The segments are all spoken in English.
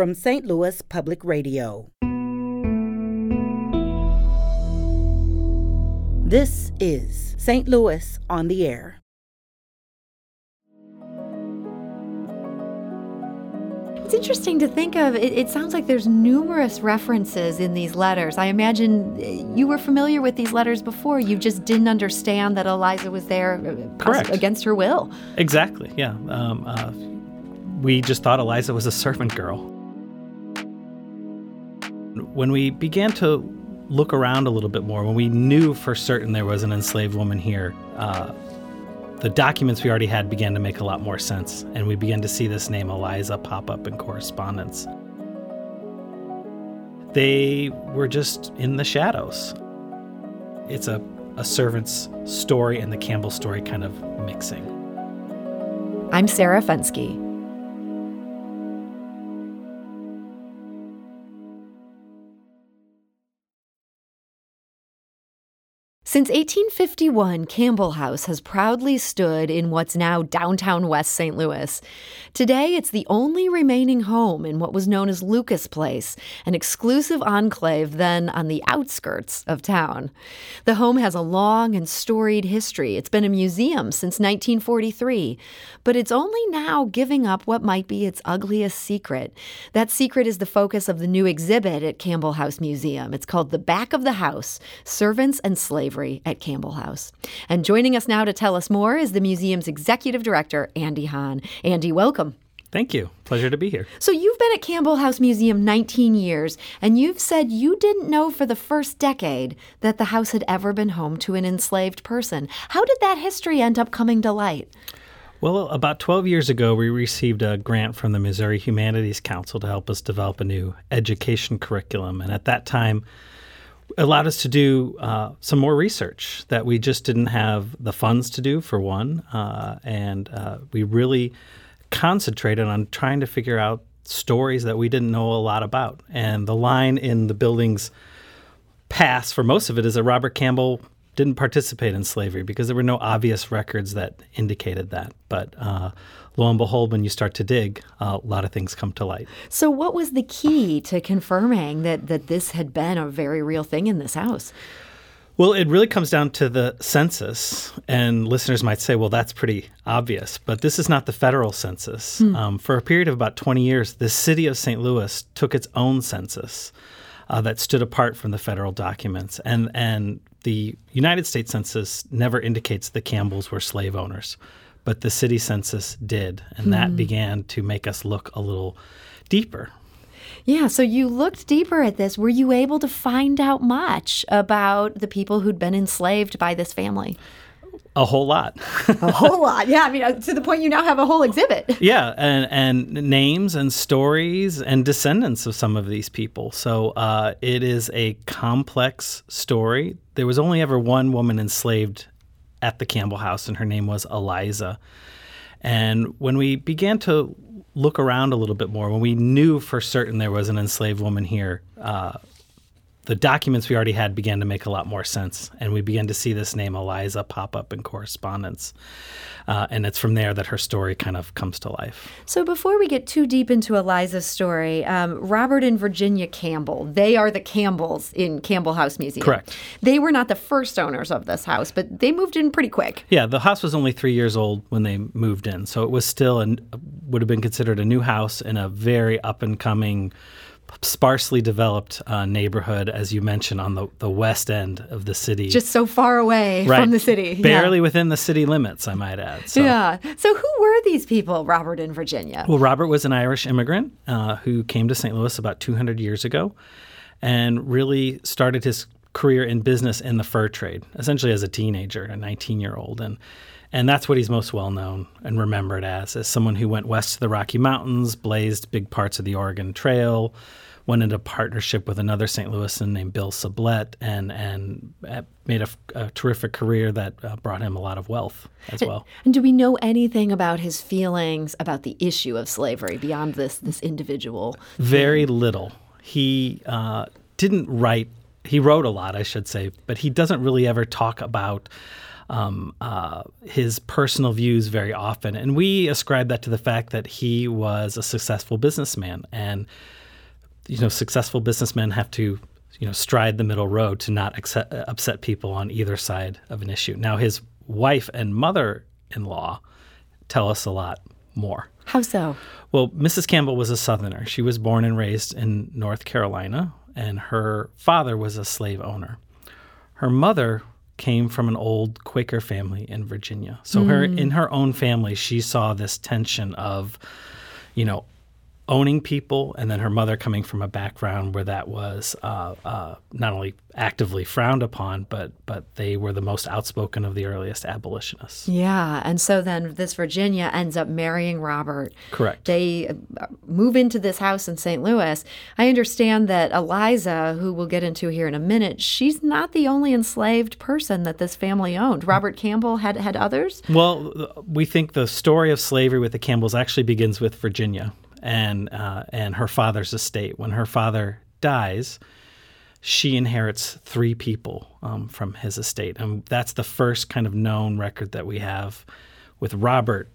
from St. Louis Public Radio. This is St. Louis on the Air. It's interesting to think of. It sounds like there's numerous references in these letters. I imagine you were familiar with these letters before. You just didn't understand that Eliza was there against her will. Exactly, yeah. We just thought Eliza was a servant girl. When we began to look around a little bit more, when we knew for certain there was an enslaved woman here, the documents we already had began to make a lot more sense, and we began to see this name Eliza pop up in correspondence. They were just in the shadows. It's a servant's story and the Campbell story kind of mixing. I'm Sarah Fenske. Since 1851, Campbell House has proudly stood in what's now downtown West St. Louis. Today, it's the only remaining home in what was known as Lucas Place, an exclusive enclave then on the outskirts of town. The home has a long and storied history. It's been a museum since 1943, but it's only now giving up what might be its ugliest secret. That secret is the focus of the new exhibit at Campbell House Museum. It's called The Back of the House: Servants and Slavery at Campbell House. And joining us now to tell us more is the museum's executive director, Andy Hahn. Andy, welcome. Thank you. Pleasure to be here. So you've been at Campbell House Museum 19 years, and you've said you didn't know for the first decade that the house had ever been home to an enslaved person. How did that history end up coming to light? Well, about 12 years ago, we received a grant from the Missouri Humanities Council to help us develop a new education curriculum. And at that time, allowed us to do some more research that we just didn't have the funds to do, for one. And we really concentrated on trying to figure out stories that we didn't know a lot about. And the line in the building's past, for most of it, is that Robert Campbell didn't participate in slavery because there were no obvious records that indicated that. But lo and behold, when you start to dig, a lot of things come to light. So what was the key to confirming that this had been a very real thing in this house? Well, it really comes down to the census. And listeners might say, well, that's pretty obvious. But this is not the federal census. For a period of about 20 years, the city of St. Louis took its own census that stood apart from the federal documents. And the United States Census never indicates the Campbells were slave owners, but the city census did, and that began to make us look a little deeper. Yeah, so you looked deeper at this. Were you able to find out much about the people who'd been enslaved by this family? A whole lot. A whole lot, yeah. I mean, to the point you now have a whole exhibit. Yeah, and names and stories and descendants of some of these people. So it is a complex story. There was only ever one woman enslaved at the Campbell House, and her name was Eliza. And when we began to look around a little bit more, when we knew for certain there was an enslaved woman here, the documents we already had began to make a lot more sense, and we began to see this name Eliza pop up in correspondence. And it's from there that her story kind of comes to life. So before we get too deep into Eliza's story, Robert and Virginia Campbell, they are the Campbells in Campbell House Museum. Correct. They were not the first owners of this house, but they moved in pretty quick. Yeah, the house was only 3 years old when they moved in, so it was still would have been considered a new house in a very up-and-coming, sparsely developed neighborhood, as you mentioned, on the west end of the city. Just so far away from the city. Barely within the city limits, I might add. So. Yeah. So who were these people, Robert and Virginia? Well, Robert was an Irish immigrant who came to St. Louis about 200 years ago and really started his career in business in the fur trade, essentially as a teenager, a 19-year-old. And that's what he's most well-known and remembered as someone who went west to the Rocky Mountains, blazed big parts of the Oregon Trail, went into partnership with another St. Louisan named Bill Sublette, and made a terrific career that brought him a lot of wealth as well. And do we know anything about his feelings about the issue of slavery beyond this individual? Very little. He didn't write. He wrote a lot, I should say, but he doesn't really ever talk about his personal views very often. And we ascribe that to the fact that he was a successful businessman. And, you know, successful businessmen have to, you know, stride the middle road to not upset people on either side of an issue. Now, his wife and mother-in-law tell us a lot more. How so? Well, Mrs. Campbell was a Southerner. She was born and raised in North Carolina, and her father was a slave owner. Her mother came from an old Quaker family in Virginia. So in her own family, she saw this tension of, you know, owning people, and then her mother coming from a background where that was not only actively frowned upon, but they were the most outspoken of the earliest abolitionists. Yeah, and so then this Virginia ends up marrying Robert. Correct. They move into this house in St. Louis. I understand that Eliza, who we'll get into here in a minute, she's not the only enslaved person that this family owned. Robert Campbell had others? Well, we think the story of slavery with the Campbells actually begins with Virginia and her father's estate. When her father dies, she inherits three people from his estate. And that's the first kind of known record that we have with Robert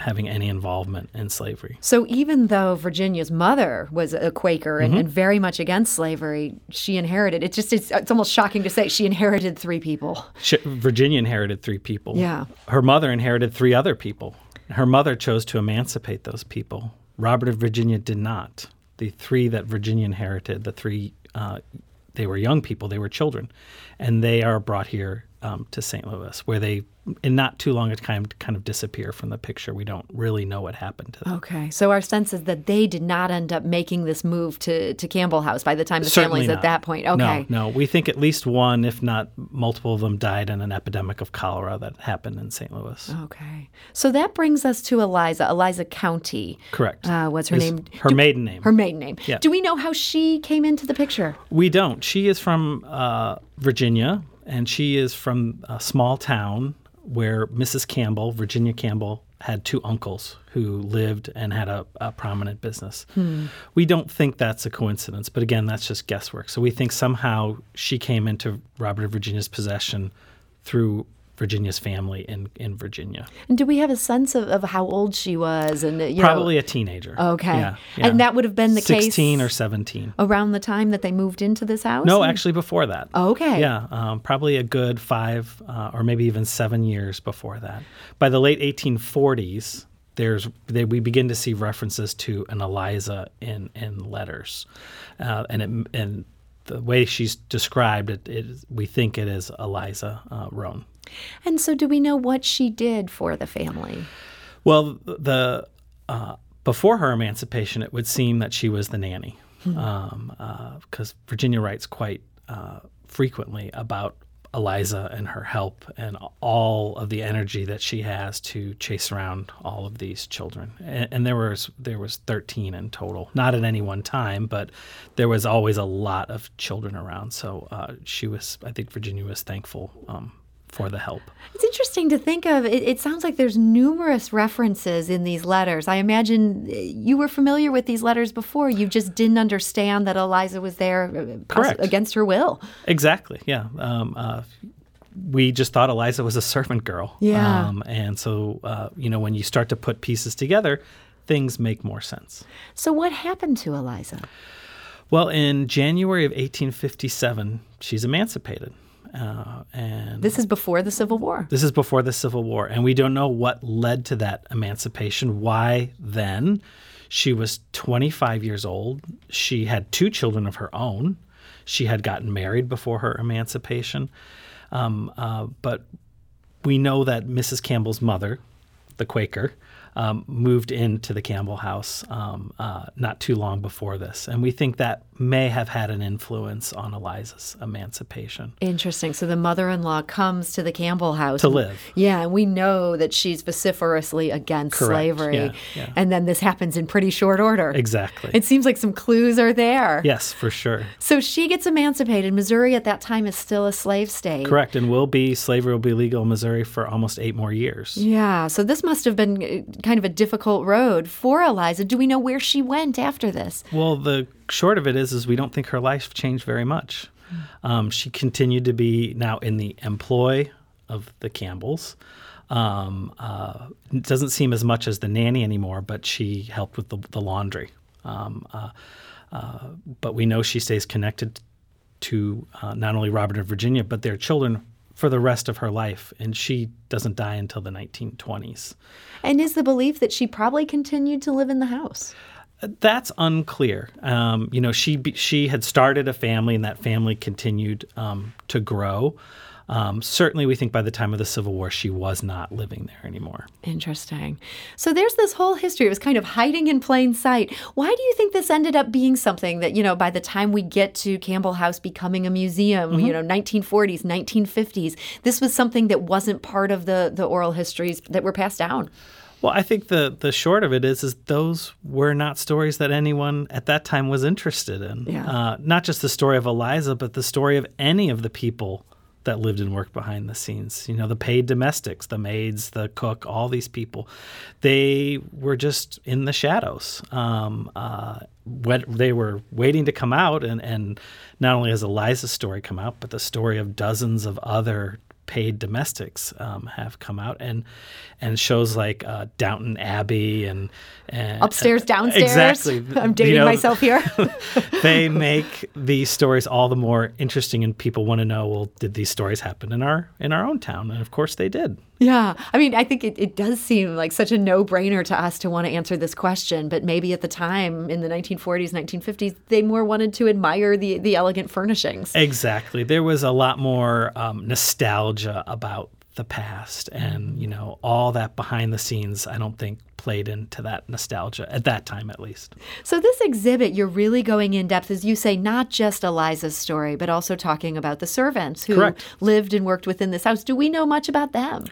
having any involvement in slavery. So even though Virginia's mother was a Quaker and very much against slavery, she inherited, it's almost shocking to say she inherited three people. Virginia inherited three people. Yeah. Her mother inherited three other people. Her mother chose to emancipate those people. Robert of Virginia did not. The three that Virginia inherited, they were young people, they were children, and they are brought here to St. Louis, where they, in not too long a time, kind of disappear from the picture. We don't really know what happened to them. Okay, so our sense is that they did not end up making this move to Campbell House by the time the family's at that point. Okay. No, we think at least one, if not multiple of them, died in an epidemic of cholera that happened in St. Louis. Okay, so that brings us to Eliza County. Correct. What's her name? Maiden name. Her maiden name. Yeah. Do we know how she came into the picture? We don't. She is from Virginia, and she is from a small town where Mrs. Campbell, Virginia Campbell, had two uncles who lived and had a prominent business. We don't think that's a coincidence, but again, that's just guesswork. So we think somehow she came into Robert of Virginia's possession through Virginia's family in Virginia. And do we have a sense of how old she was? And probably a teenager. Okay. Yeah. And that would have been the 16 case? 16 or 17. Around the time that they moved into this house? No, actually before that. Okay. Yeah, probably a good 5 or maybe even 7 years before that. By the late 1840s, we begin to see references to an Eliza in letters. And the way she's described, we think it is Eliza Roane. And so do we know what she did for the family? Well, before her emancipation, it would seem that she was the nanny, because Virginia writes quite frequently about Eliza and her help and all of the energy that she has to chase around all of these children. And there was 13 in total, not at any one time, but there was always a lot of children around. So I think Virginia was thankful for the help. It's interesting to think of. It sounds like there's numerous references in these letters. I imagine you were familiar with these letters before. You just didn't understand that Eliza was there against her will. Exactly, yeah. We just thought Eliza was a servant girl. Yeah. And so, when you start to put pieces together, things make more sense. So what happened to Eliza? Well, in January of 1857, she's emancipated. And this is before the Civil War. This is before the Civil War. And we don't know what led to that emancipation. Why then? She was 25 years old. She had two children of her own. She had gotten married before her emancipation. But we know that Mrs. Campbell's mother, the Quaker, moved into the Campbell house not too long before this. And we think that may have had an influence on Eliza's emancipation. Interesting. So the mother-in-law comes to the Campbell house. To live. Yeah, and we know that she's vociferously against slavery. Yeah. And then this happens in pretty short order. Exactly. It seems like some clues are there. Yes, for sure. So she gets emancipated. Missouri at that time is still a slave state. Correct, and slavery will be legal in Missouri for almost 8 more years. Yeah, so this must have been kind of a difficult road for Eliza. Do we know where she went after this? Well, the short of it is we don't think her life changed very much. She continued to be now in the employ of the Campbells. It doesn't seem as much as the nanny anymore, but she helped with the laundry. But we know she stays connected to not only Robert and Virginia, but their children for the rest of her life. And she doesn't die until the 1920s. And is the belief that she probably continued to live in the house? That's unclear. She had started a family, and that family continued to grow. Certainly, we think by the time of the Civil War, she was not living there anymore. Interesting. So there's this whole history. It was kind of hiding in plain sight. Why do you think this ended up being something that, by the time we get to Campbell House becoming a museum, 1940s, 1950s, this was something that wasn't part of the oral histories that were passed down? Well, I think the short of it is those were not stories that anyone at that time was interested in. Yeah. Not just the story of Eliza, but the story of any of the people that lived and worked behind the scenes. The paid domestics, the maids, the cook, all these people, they were just in the shadows. They were waiting to come out, and not only has Eliza's story come out, but the story of dozens of other paid domestics have come out, and shows like Downton Abbey and Upstairs Downstairs. Exactly. I'm dating myself here. They make these stories all the more interesting, and people want to know, well, did these stories happen in our own town? And of course they did. Yeah. I mean, I think it does seem like such a no-brainer to us to want to answer this question, but maybe at the time in the 1940s, 1950s, they more wanted to admire the elegant furnishings. Exactly. There was a lot more nostalgia about the past, and, all that behind the scenes, I don't think, played into that nostalgia, at that time at least. So this exhibit, you're really going in depth, as you say, not just Eliza's story, but also talking about the servants who Correct. Lived and worked within this house. Do we know much about them?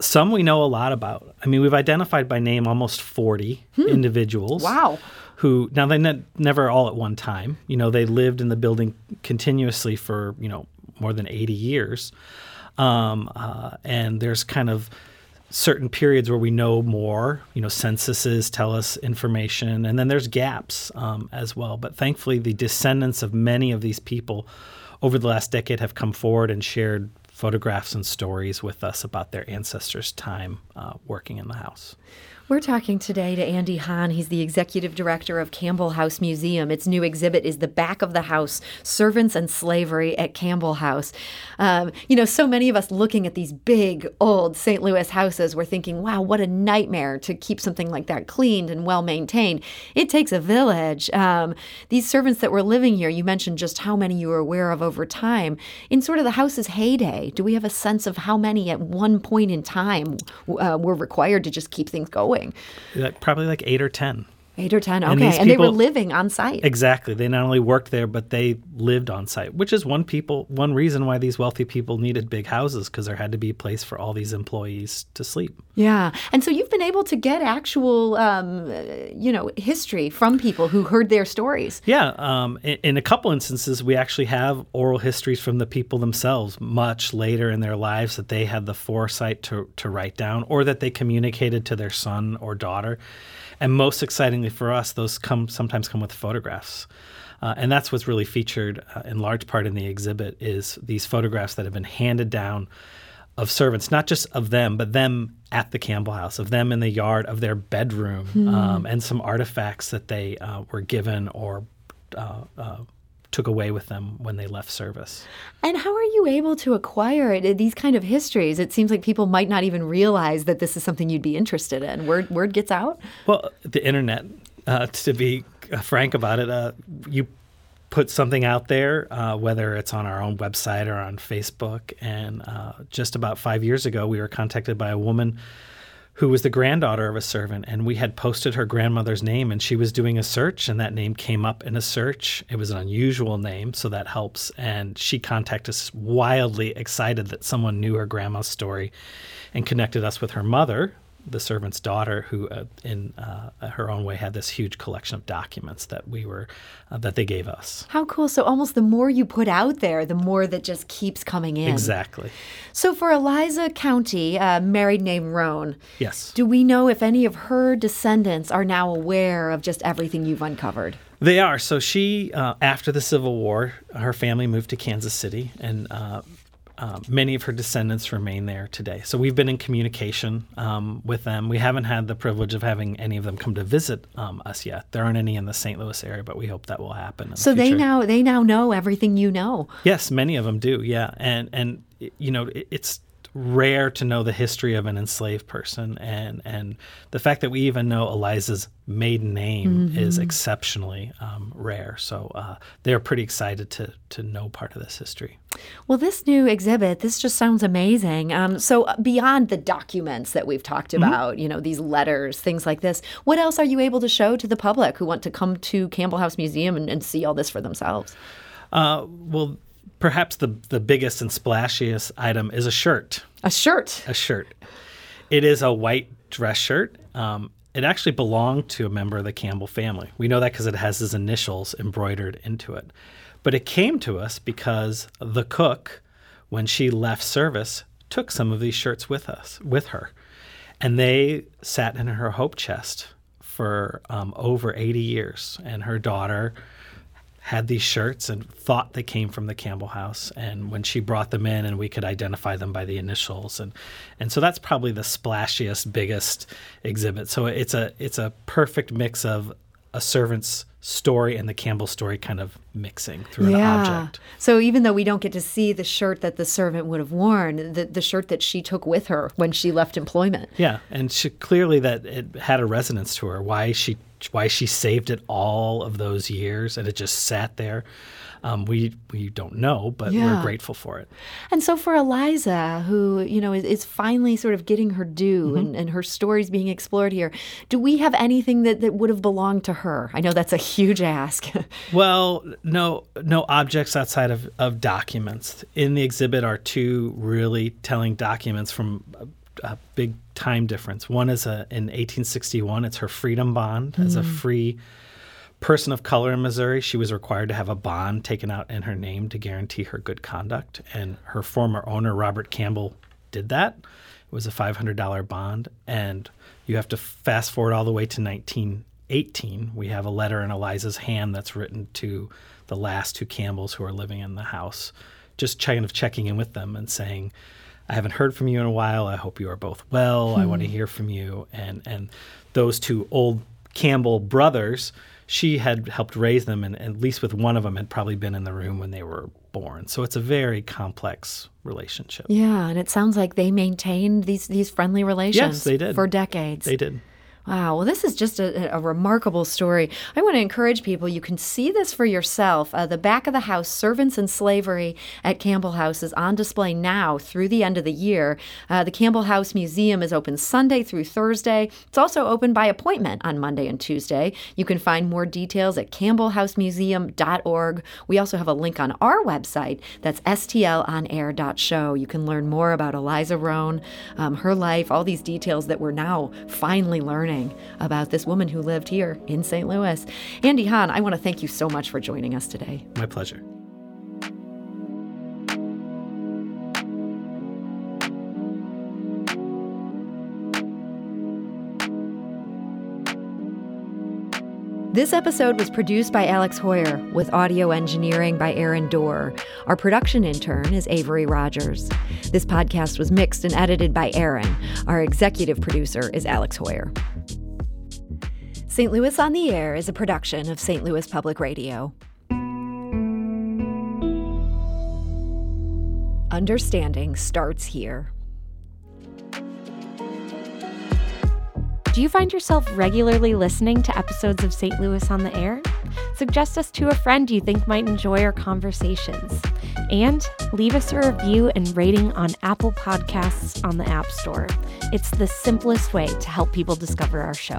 Some we know a lot about. I mean, we've identified by name almost 40 individuals. Wow. Who, now they never all at one time. They lived in the building continuously for, more than 80 years. And there's kind of certain periods where we know more, censuses tell us information, and then there's gaps as well. But thankfully, the descendants of many of these people over the last decade have come forward and shared photographs and stories with us about their ancestors' time working in the house. We're talking today to Andy Hahn. He's the executive director of Campbell House Museum. Its new exhibit is The Back of the House: Servants and Slavery at Campbell House. So many of us looking at these big, old St. Louis houses, we're thinking, wow, what a nightmare to keep something like that cleaned and well-maintained. It takes a village. These servants that were living here, you mentioned just how many you were aware of over time. In sort of the house's heyday, do we have a sense of how many at one point in time were required to just keep things going? Probably like 8 or 10. 8 or 10, okay. And they were living on site. Exactly. They not only worked there, but they lived on site, which is one reason why these wealthy people needed big houses, because there had to be a place for all these employees to sleep. Yeah. And so you've been able to get actual, history from people who heard their stories. Yeah. In a couple instances, we actually have oral histories from the people themselves much later in their lives that they had the foresight to write down, or that they communicated to their son or daughter. And most excitingly for us, those sometimes come with photographs. And that's what's really featured in large part in the exhibit, is these photographs that have been handed down of servants, not just of them, but them at the Campbell House, of them in the yard, of their bedroom, and some artifacts that they were given or took away with them when they left service. And how are you able to acquire these kind of histories? It seems like people might not even realize that this is something you'd be interested in. Word gets out? Well, the internet, to be frank about it, you put something out there, whether it's on our own website or on Facebook. And just about 5 years ago, we were contacted by a woman who was the granddaughter of a servant, and we had posted her grandmother's name, and she was doing a search, and that name came up in a search. It was an unusual name, so that helps. And she contacted us, wildly excited that someone knew her grandma's story, and connected us with her mother, the servant's daughter, who in her own way had this huge collection of documents that that they gave us. How cool. So almost the more you put out there, the more that just keeps coming in. Exactly. So for Eliza County, married named Roane. Yes. Do we know if any of her descendants are now aware of just everything you've uncovered? They are. So she, after the Civil War, her family moved to Kansas City, and Many of her descendants remain there today. So we've been in communication with them. We haven't had the privilege of having any of them come to visit us yet. There aren't any in the St. Louis area, but we hope that will happen in the future. They now know everything you know. Yes, many of them do, yeah. And you know, it's rare to know the history of an enslaved person. And the fact that we even know Eliza's maiden name mm-hmm. is exceptionally rare. So they're pretty excited to know part of this history. Well, this new exhibit, this just sounds amazing. So beyond the documents that we've talked about, mm-hmm. you know, these letters, things like this, what else are you able to show to the public who want to come to Campbell House Museum and see all this for themselves? Well, perhaps the biggest and splashiest item is a shirt. A shirt? A shirt. It is a white dress shirt. It actually belonged to a member of the Campbell family. We know that because it has his initials embroidered into it. But it came to us because the cook, when she left service, took some of these shirts with her. And they sat in her hope chest for over 80 years. And her daughter had these shirts and thought they came from the Campbell house. And when she brought them in and we could identify them by the initials. And so that's probably the splashiest, biggest exhibit. So it's a perfect mix of a servant's story and the Campbell story kind of mixing through an object. So even though we don't get to see the shirt that the servant would have worn, the shirt that she took with her when she left employment. Yeah, and she, clearly that it had a resonance to her, why she saved it all of those years and it just sat there. We don't know, but we're grateful for it. And so for Eliza, who you know is finally sort of getting her due mm-hmm. and her story's being explored here, do we have anything that would have belonged to her? I know that's a huge ask. Well, no objects outside of documents. In the exhibit are two really telling documents from a big time difference. One is in 1861. It's her freedom bond as a free person of color in Missouri. She was required to have a bond taken out in her name to guarantee her good conduct. And her former owner, Robert Campbell, did that. It was a $500 bond. And you have to fast forward all the way to 1918. We have a letter in Eliza's hand that's written to the last two Campbells who are living in the house, just kind of checking in with them and saying, I haven't heard from you in a while. I hope you are both well. I want to hear from you. And those two old Campbell brothers, she had helped raise them, and at least with one of them had probably been in the room when they were born. So it's a very complex relationship. Yeah, and it sounds like they maintained these friendly relations. Yes, they did. For decades. They did. Wow. Well, this is just a remarkable story. I want to encourage people. You can see this for yourself. The Back of the House, Servants and Slavery at Campbell House is on display now through the end of the year. The Campbell House Museum is open Sunday through Thursday. It's also open by appointment on Monday and Tuesday. You can find more details at campbellhousemuseum.org. We also have a link on our website. That's stlonair.show. You can learn more about Eliza Roane, her life, all these details that we're now finally learning about this woman who lived here in St. Louis. Andy Hahn, I want to thank you so much for joining us today. My pleasure. This episode was produced by Alex Hoyer with audio engineering by Aaron Dorr. Our production intern is Avery Rogers. This podcast was mixed and edited by Aaron. Our executive producer is Alex Hoyer. St. Louis on the Air is a production of St. Louis Public Radio. Understanding starts here. Do you find yourself regularly listening to episodes of St. Louis on the Air? Suggest us to a friend you think might enjoy our conversations. And leave us a review and rating on Apple Podcasts on the App Store. It's the simplest way to help people discover our show.